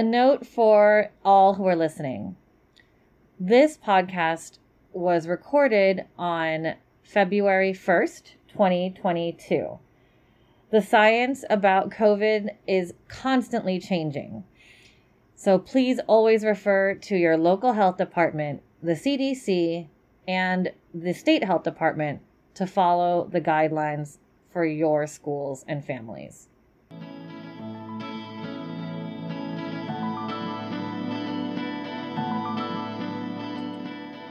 A note for all who are listening. This podcast was recorded on February 1st, 2022. The science about COVID is constantly changing. So please always refer to your local health department, the CDC, and the state health department to follow the guidelines for your schools and families.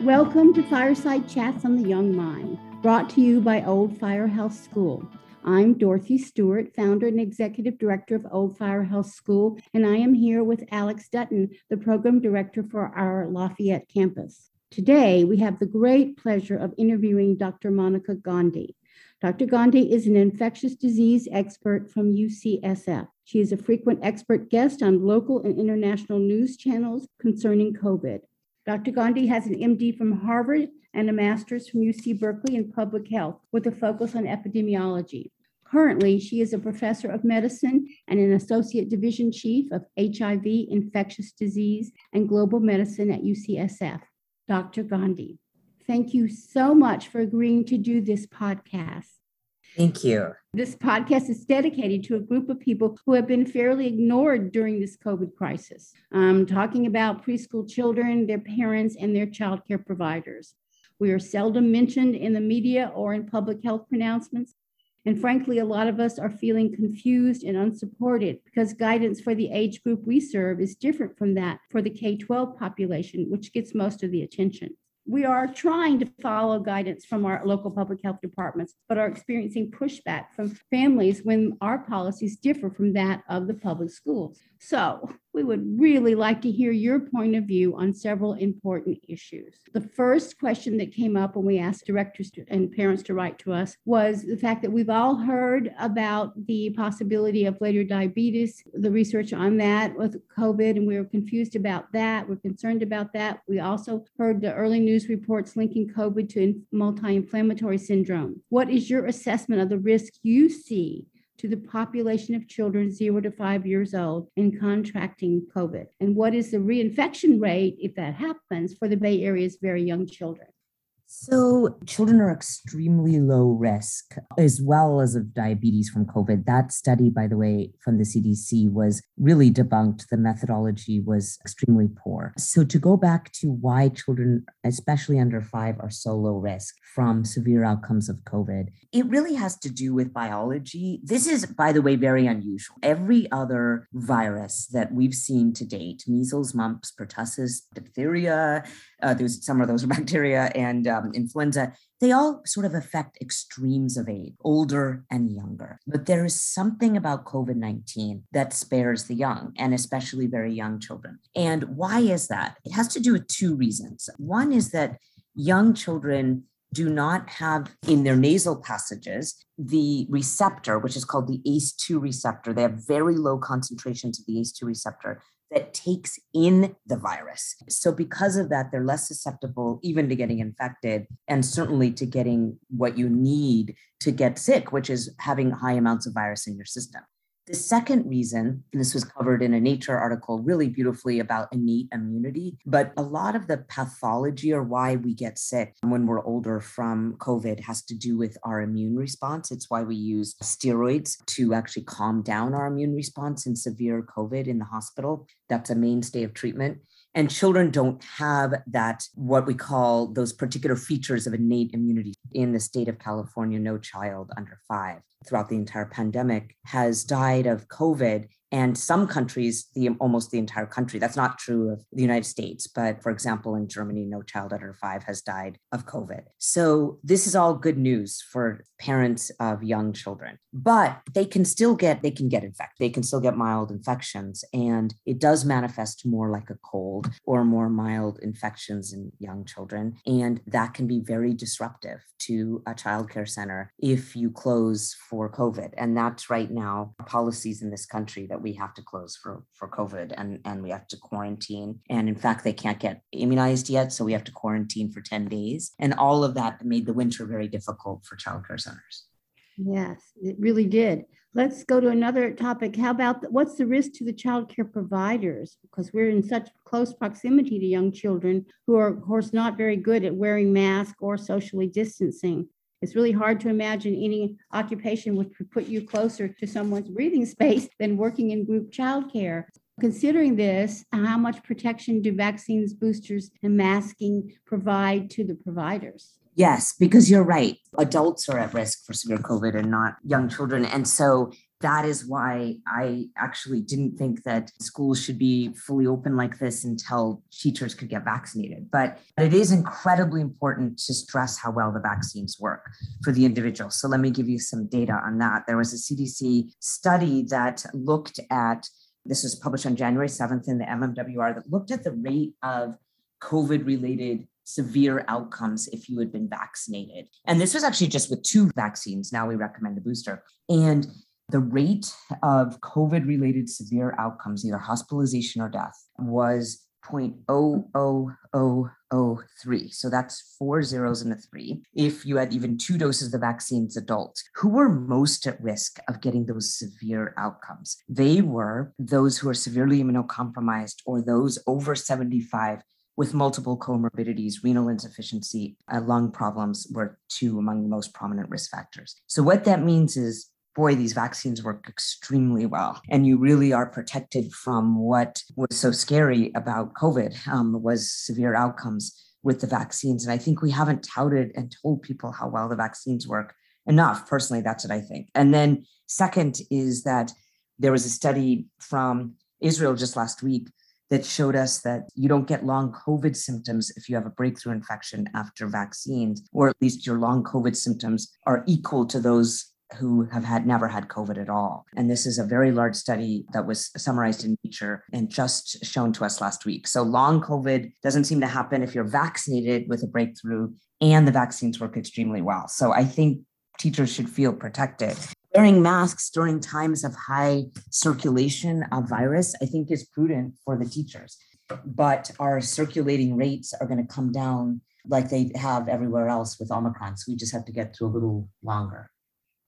Welcome to Fireside Chats on the Young Mind, brought to you by Old Firehouse School. I'm Dorothy Stewart, founder and executive director of Old Firehouse School, and I am here with Alex Dutton, the program director for our Lafayette campus. Today, we have the great pleasure of interviewing Dr. Monica Gandhi. Dr. Gandhi is an infectious disease expert from UCSF. She is a frequent expert guest on local and international news channels concerning COVID. Dr. Gandhi has an MD from Harvard and a master's from UC Berkeley in public health with a focus on epidemiology. Currently, she is a professor of medicine and an associate division chief of HIV, infectious disease, and global medicine at UCSF. Dr. Gandhi, thank you so much for agreeing to do this podcast. Thank you. This podcast is dedicated to a group of people who have been fairly ignored during this COVID crisis. I'm talking about preschool children, their parents, and their child care providers. We are seldom mentioned in the media or in public health pronouncements. And frankly, a lot of us are feeling confused and unsupported because guidance for the age group we serve is different from that for the K-12 population, which gets most of the attention. We are trying to follow guidance from our local public health departments, but are experiencing pushback from families when our policies differ from that of the public schools. So we would really like to hear your point of view on several important issues. The first question that came up when we asked directors and parents to write to us was the fact that we've all heard about the possibility of later diabetes, the research on that with COVID, and we were confused about that. We're concerned about that. We also heard the early news reports linking COVID to multi-inflammatory syndrome. What is your assessment of the risk you see to the population of children 0 to 5 years old in contracting COVID? And what is the reinfection rate, if that happens, for the Bay Area's very young children? So children are extremely low risk, as well as of diabetes from COVID. That study, by the way, from the CDC was really debunked. The methodology was extremely poor. So to go back to why children, especially under 5, are so low risk from severe outcomes of COVID, it really has to do with biology. This is, by the way, very unusual. Every other virus that we've seen to date, measles, mumps, pertussis, diphtheria, there's some of those bacteria and influenza, they all sort of affect extremes of age, older and younger. But there is something about COVID-19 that spares the young, and especially very young children. And why is that? It has to do with two reasons. One is that young children do not have in their nasal passages the receptor, which is called the ACE2 receptor. They have very low concentrations of the ACE2 receptor that takes in the virus. So because of that, they're less susceptible even to getting infected and certainly to getting what you need to get sick, which is having high amounts of virus in your system. The second reason, and this was covered in a Nature article really beautifully about innate immunity, but a lot of the pathology or why we get sick when we're older from COVID has to do with our immune response. It's why we use steroids to actually calm down our immune response in severe COVID in the hospital. That's a mainstay of treatment. And children don't have that, what we call those particular features of innate immunity. In the state of California, no child under 5 throughout the entire pandemic has died of COVID. And some countries, almost the entire country. That's not true of the United States, but for example, in Germany, no child under 5 has died of COVID. So this is all good news for parents of young children, but they can get infected. They can still get mild infections, and it does manifest more like a cold or more mild infections in young children. And that can be very disruptive to a childcare center if you close for COVID. And that's right now policies in this country that we have to close for COVID and we have to quarantine. And in fact, they can't get immunized yet. So we have to quarantine for 10 days. And all of that made the winter very difficult for childcare centers. Yes, it really did. Let's go to another topic. How about what's the risk to the child care providers? Because we're in such close proximity to young children who are, of course, not very good at wearing masks or socially distancing. It's really hard to imagine any occupation which would put you closer to someone's breathing space than working in group child care. Considering this, how much protection do vaccines, boosters, and masking provide to the providers? Yes, because you're right. Adults are at risk for severe COVID and not young children. And so that is why I actually didn't think that schools should be fully open like this until teachers could get vaccinated. But it is incredibly important to stress how well the vaccines work for the individual. So let me give you some data on that. There was a CDC study that looked at, this was published on January 7th in the MMWR, that looked at the rate of COVID-related severe outcomes if you had been vaccinated. And this was actually just with 2 vaccines. Now we recommend a booster. And the rate of COVID-related severe outcomes, either hospitalization or death, was 0.00003. So that's 4 zeros and a 3. If you had even 2 doses of the vaccines, adults who were most at risk of getting those severe outcomes, they were those who are severely immunocompromised or those over 75 with multiple comorbidities, renal insufficiency, lung problems were 2 among the most prominent risk factors. So what that means is, boy, these vaccines work extremely well. And you really are protected from what was so scary about COVID, was severe outcomes with the vaccines. And I think we haven't touted and told people how well the vaccines work enough. Personally, that's what I think. And then second is that there was a study from Israel just last week that showed us that you don't get long COVID symptoms if you have a breakthrough infection after vaccines, or at least your long COVID symptoms are equal to those who have never had COVID at all. And this is a very large study that was summarized in Nature and just shown to us last week. So long COVID doesn't seem to happen if you're vaccinated with a breakthrough, and the vaccines work extremely well. So I think teachers should feel protected. Wearing masks during times of high circulation of virus, I think, is prudent for the teachers. But our circulating rates are going to come down like they have everywhere else with Omicron. So we just have to get through a little longer.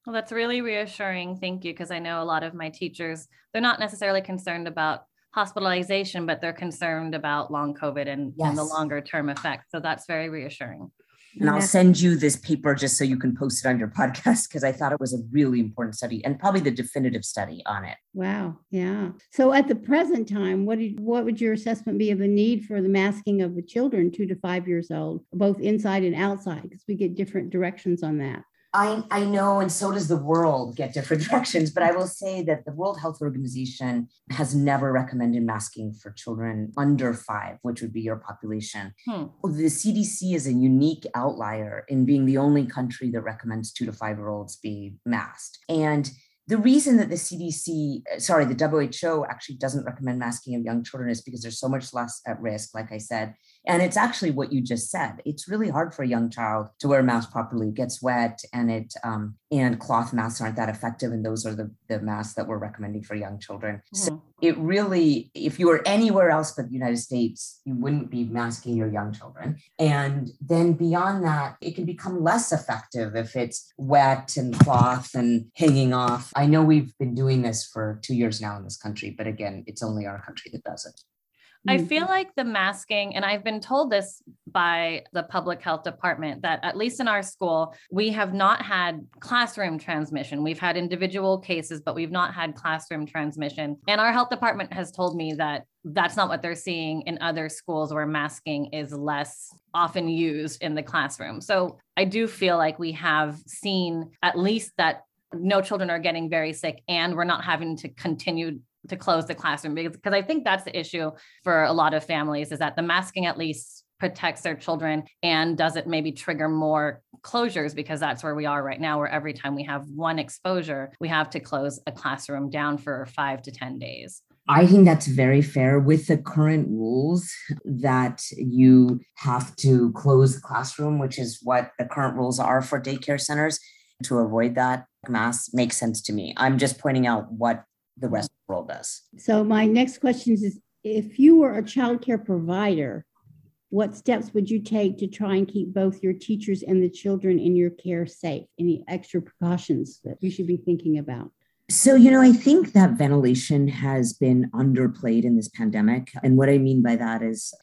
Well, that's really reassuring. Thank you. Because I know a lot of my teachers, they're not necessarily concerned about hospitalization, but they're concerned about long COVID and, yes, and the longer term effects. So that's very reassuring. And I'll send you this paper just so you can post it on your podcast, because I thought it was a really important study and probably the definitive study on it. Wow. Yeah. So at the present time, what would your assessment be of the need for the masking of the children 2 to 5 years old, both inside and outside? Because we get different directions on that. I know, and so does the world get different directions, but I will say that the World Health Organization has never recommended masking for children under 5, which would be your population. The CDC is a unique outlier in being the only country that recommends 2 to 5-year-olds be masked. And the reason that the WHO actually doesn't recommend masking of young children is because they're so much less at risk, like I said. And it's actually what you just said. It's really hard for a young child to wear a mask properly. It gets wet, and and cloth masks aren't that effective. And those are the masks that we're recommending for young children. Mm-hmm. So it really, if you were anywhere else but the United States, you wouldn't be masking your young children. And then beyond that, it can become less effective if it's wet and cloth and hanging off. I know we've been doing this for 2 years now in this country, but again, it's only our country that does it. I feel like the masking, and I've been told this by the public health department, that at least in our school, we have not had classroom transmission. We've had individual cases, but we've not had classroom transmission. And our health department has told me that that's not what they're seeing in other schools where masking is less often used in the classroom. So I do feel like we have seen at least that no children are getting very sick, and we're not having to continue to close the classroom, because I think that's the issue for a lot of families, is that the masking at least protects their children and doesn't maybe trigger more closures, because that's where we are right now, where every time we have one exposure, we have to close a classroom down for 5 to 10 days. I think that's very fair. With the current rules that you have to close the classroom, which is what the current rules are for daycare centers, to avoid that mask makes sense to me. I'm just pointing out what the rest of the world does. So my next question is, if you were a childcare provider, what steps would you take to try and keep both your teachers and the children in your care safe? Any extra precautions that you should be thinking about? So, I think that ventilation has been underplayed in this pandemic. And what I mean by that is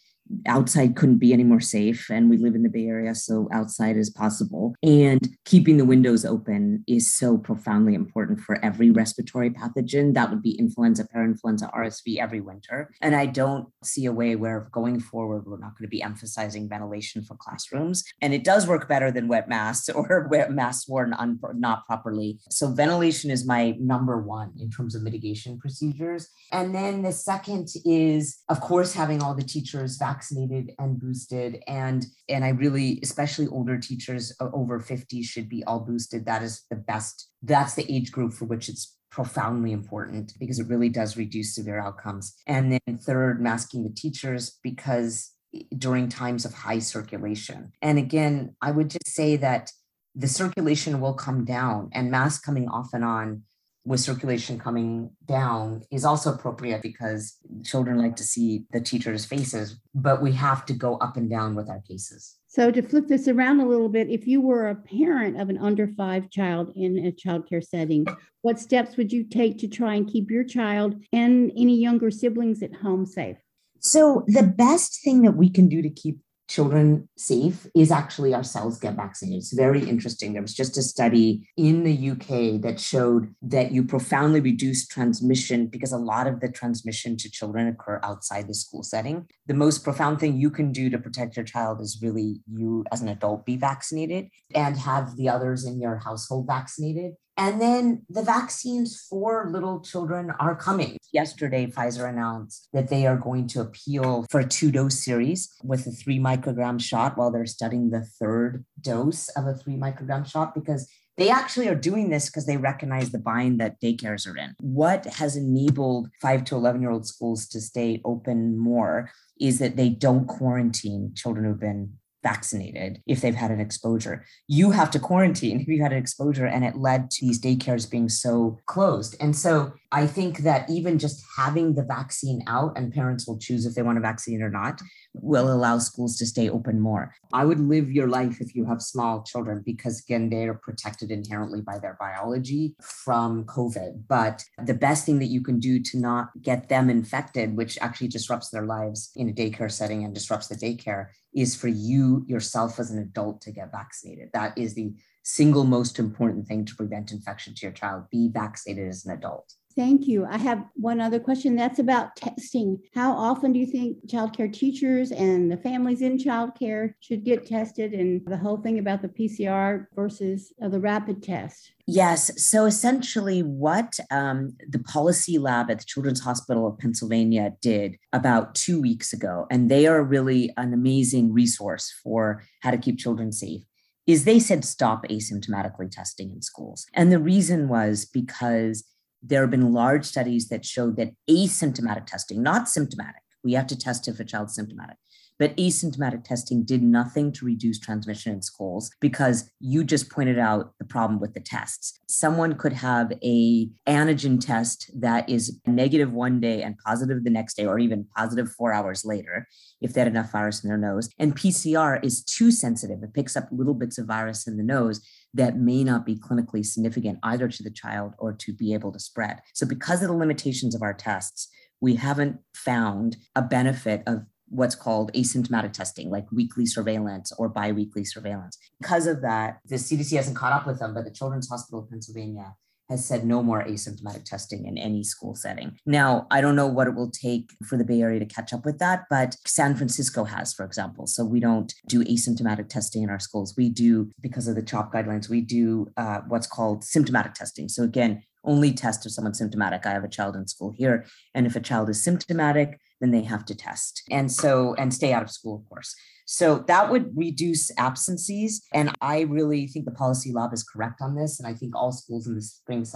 outside couldn't be any more safe. And we live in the Bay Area, so outside is possible. And keeping the windows open is so profoundly important for every respiratory pathogen. That would be influenza, parainfluenza, RSV every winter. And I don't see a way where going forward, we're not going to be emphasizing ventilation for classrooms. And it does work better than wet masks or wet masks worn not properly. So ventilation is my number one in terms of mitigation procedures. And then the second is, of course, having all the teachers vaccinated and boosted. And I really, especially older teachers over 50 should be all boosted. That is the best. That's the age group for which it's profoundly important because it really does reduce severe outcomes. And then third, masking the teachers because during times of high circulation. And again, I would just say that the circulation will come down and masks coming off and on with circulation coming down is also appropriate because children like to see the teachers' faces, but we have to go up and down with our cases. So to flip this around a little bit, if you were a parent of an under 5 child in a childcare setting, what steps would you take to try and keep your child and any younger siblings at home safe? So the best thing that we can do to keep children safe is actually ourselves get vaccinated. It's very interesting. There was just a study in the UK that showed that you profoundly reduce transmission because a lot of the transmission to children occur outside the school setting. The most profound thing you can do to protect your child is really you as an adult be vaccinated and have the others in your household vaccinated. And then the vaccines for little children are coming. Yesterday, Pfizer announced that they are going to appeal for a 2-dose series with a 3-microgram shot while they're studying the 3rd dose of a 3-microgram shot because they actually are doing this because they recognize the bind that daycares are in. What has enabled 5 to 11-year-old schools to stay open more is that they don't quarantine children who've been vaccinated if they've had an exposure. You have to quarantine if you had an exposure, and it led to these daycares being so closed. And so I think that even just having the vaccine out, and parents will choose if they want a vaccine or not, will allow schools to stay open more. I would live your life if you have small children, because again, they are protected inherently by their biology from COVID. But the best thing that you can do to not get them infected, which actually disrupts their lives in a daycare setting and disrupts the daycare, is for you yourself as an adult to get vaccinated. That is the single most important thing to prevent infection to your child. Be vaccinated as an adult. Thank you. I have one other question. That's about testing. How often do you think childcare teachers and the families in childcare should get tested, and the whole thing about the PCR versus the rapid test? Yes. So essentially what the policy lab at the Children's Hospital of Pennsylvania did about 2 weeks ago, and they are really an amazing resource for how to keep children safe, is they said stop asymptomatically testing in schools. And the reason was because there have been large studies that showed that asymptomatic testing, not symptomatic, we have to test if a child's symptomatic, but asymptomatic testing did nothing to reduce transmission in schools because you just pointed out the problem with the tests. Someone could have a antigen test that is negative one day and positive the next day, or even positive 4 hours later, if they had enough virus in their nose. And PCR is too sensitive. It picks up little bits of virus in the nose that may not be clinically significant either to the child or to be able to spread. So because of the limitations of our tests, we haven't found a benefit of what's called asymptomatic testing, like weekly surveillance or biweekly surveillance. Because of that, the CDC hasn't caught up with them, but the Children's Hospital of Pennsylvania has said no more asymptomatic testing in any school setting. Now, I don't know what it will take for the Bay Area to catch up with that, but San Francisco has, for example. So we don't do asymptomatic testing in our schools. We do, because of the CHOP guidelines, we do what's called symptomatic testing. So again, only test if someone's symptomatic. I have a child in school here. And if a child is symptomatic, then they have to test. And stay out of school, of course. So that would reduce absences. And I really think the policy lab is correct on this. And I think all schools in the spring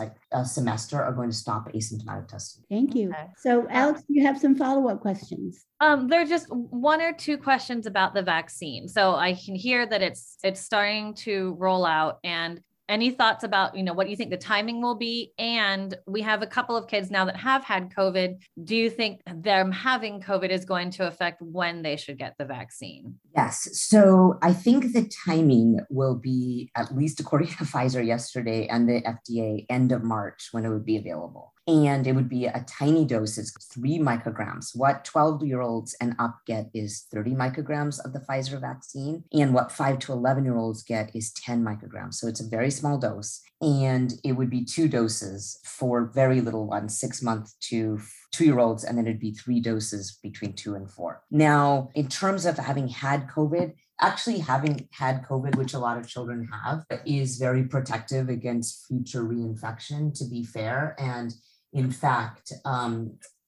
semester are going to stop asymptomatic testing. Thank you. Okay. So Alex, you have some follow-up questions. There are just one or two questions about the vaccine. So I can hear that it's starting to roll out. And Any thoughts about, you know, what do you think the timing will be? And we have a couple of kids now that have had COVID. Do you think them having COVID is going to affect when they should get the vaccine? Yes. So I think the timing will be, at least according to Pfizer yesterday and the FDA, end of March when it would be available. And it would be a tiny dose. It's 3 micrograms. What 12-year-olds and up get is 30 micrograms of the Pfizer vaccine. And what 5 to 11-year-olds get is 10 micrograms. So it's a very small dose. And it would be 2 doses for very little ones, 6 month to 2-year-olds. And then it'd be 3 doses between 2 and 4. Now, in terms of having had COVID, actually having had COVID, which a lot of children have, is very protective against future reinfection, to be fair. And in fact,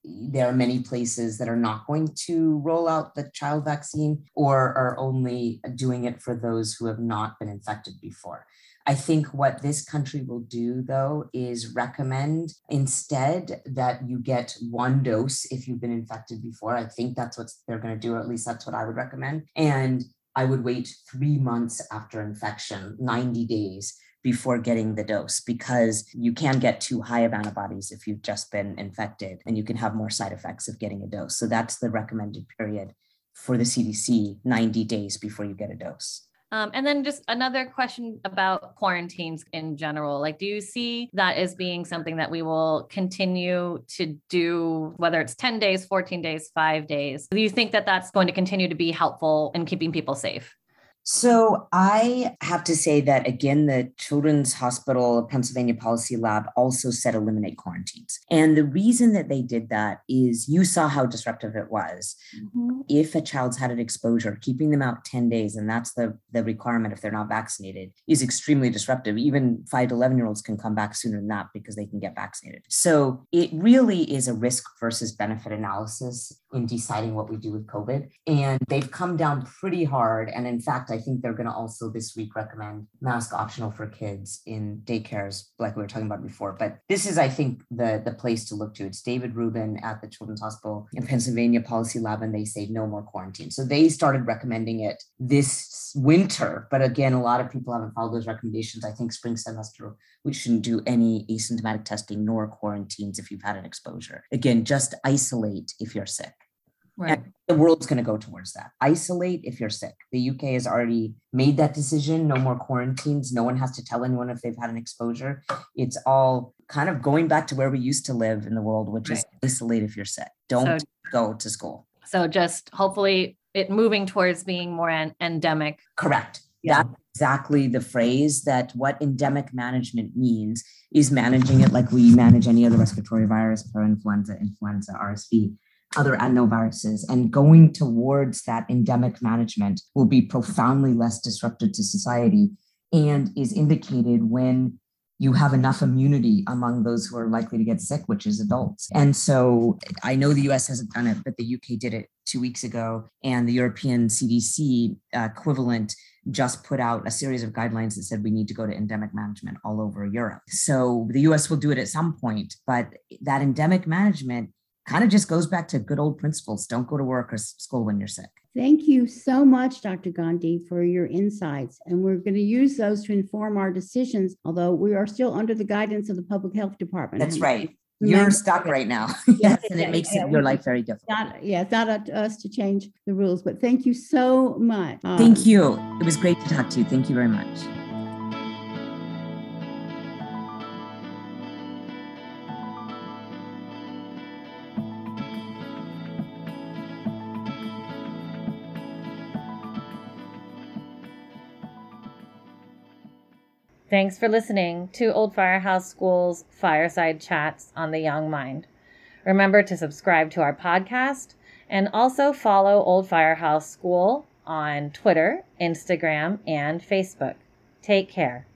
there are many places that are not going to roll out the child vaccine or are only doing it for those who have not been infected before. I think what this country will do, though, is recommend instead that you get 1 dose if you've been infected before. I think that's what they're going to do, or at least that's what I would recommend. And I would wait 3 months after infection, 90 days before getting the dose, because you can get too high of antibodies if you've just been infected, and you can have more side effects of getting a dose. So that's the recommended period for the CDC, 90 days before you get a dose. And then just another question about quarantines in general. Like, do you see that as being something that we will continue to do, whether it's 10 days, 14 days, 5 days? Do you think that that's going to continue to be helpful in keeping people safe? So I have to say that, again, the Children's Hospital of Pennsylvania Policy Lab also said eliminate quarantines. And the reason that they did that is you saw how disruptive it was. Mm-hmm. If a child's had an exposure, keeping them out 10 days, and that's the requirement if they're not vaccinated, is extremely disruptive. Even 5 to 11-year-olds can come back sooner than that because they can get vaccinated. So it really is a risk versus benefit analysis in deciding what we do with COVID. And they've come down pretty hard. And in fact, I think they're going to also this week recommend mask optional for kids in daycares, like we were talking about before. But this is, I think, the place to look to. It's David Rubin at the Children's Hospital in Pennsylvania Policy Lab, and they say no more quarantine. So they started recommending it this winter. But again, a lot of people haven't followed those recommendations. I think spring semester, we shouldn't do any asymptomatic testing nor quarantines if you've had an exposure. Again, just isolate if you're sick. Right. And the world's going to go towards that. Isolate if you're sick. The UK has already made that decision. No more quarantines. No one has to tell anyone if they've had an exposure. It's all kind of going back to where we used to live in the world, which right. is isolate if you're sick. Don't go to school. So just hopefully it moving towards being more endemic. Correct. Yeah. That's exactly the phrase that what endemic management means is managing it like we manage any other respiratory virus, parainfluenza, influenza, RSV, other adenoviruses, and going towards that endemic management will be profoundly less disruptive to society and is indicated when you have enough immunity among those who are likely to get sick, which is adults. And so I know the US hasn't done it, but the UK did it 2 weeks ago. And the European CDC equivalent just put out a series of guidelines that said we need to go to endemic management all over Europe. So the US will do it at some point, but that endemic management kind of just goes back to good old principles. Don't go to work or school when you're sick. Thank you so much, Dr. Gandhi, for your insights. And we're going to use those to inform our decisions, although we are still under the guidance of the public health department. That's right. You're stuck right now. Yes, and it makes your life very difficult. It's not up to us to change the rules, but thank you so much. Thank you. It was great to talk to you. Thank you very much. Thanks for listening to Old Firehouse School's Fireside Chats on the Young Mind. Remember to subscribe to our podcast and also follow Old Firehouse School on Twitter, Instagram, and Facebook. Take care.